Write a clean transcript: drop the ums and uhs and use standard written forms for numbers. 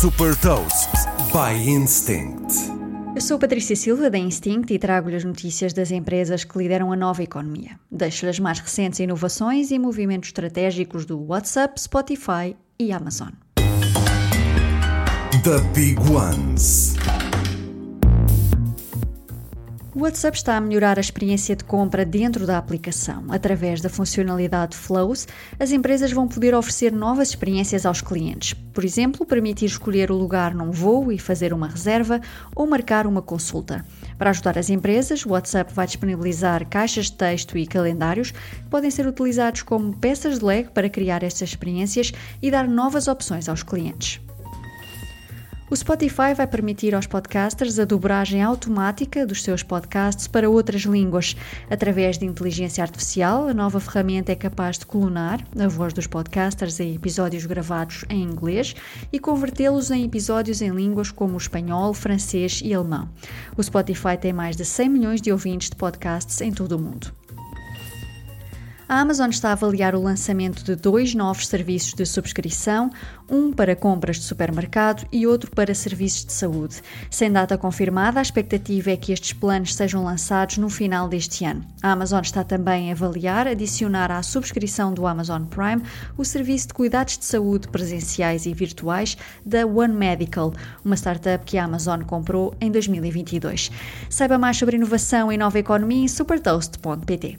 Super Toast by Instinct. Eu sou Patrícia Silva da Instinct e trago-lhe as notícias das empresas que lideram a nova economia. Deixo-lhe as mais recentes inovações e movimentos estratégicos do WhatsApp, Spotify e Amazon. The Big Ones. O WhatsApp está a melhorar a experiência de compra dentro da aplicação. Através da funcionalidade Flows, as empresas vão poder oferecer novas experiências aos clientes. Por exemplo, permitir escolher o lugar num voo e fazer uma reserva ou marcar uma consulta. Para ajudar as empresas, o WhatsApp vai disponibilizar caixas de texto e calendários que podem ser utilizados como peças de Lego para criar estas experiências e dar novas opções aos clientes. O Spotify vai permitir aos podcasters a dobragem automática dos seus podcasts para outras línguas. Através de inteligência artificial, a nova ferramenta é capaz de clonar a voz dos podcasters em episódios gravados em inglês e convertê-los em episódios em línguas como o espanhol, francês e alemão. O Spotify tem mais de 100 milhões de ouvintes de podcasts em todo o mundo. A Amazon está a avaliar o lançamento de 2 novos serviços de subscrição, um para compras de supermercado e outro para serviços de saúde. Sem data confirmada, a expectativa é que estes planos sejam lançados no final deste ano. A Amazon está também a avaliar adicionar à subscrição do Amazon Prime o serviço de cuidados de saúde presenciais e virtuais da One Medical, uma startup que a Amazon comprou em 2022. Saiba mais sobre inovação e nova economia em supertoast.pt.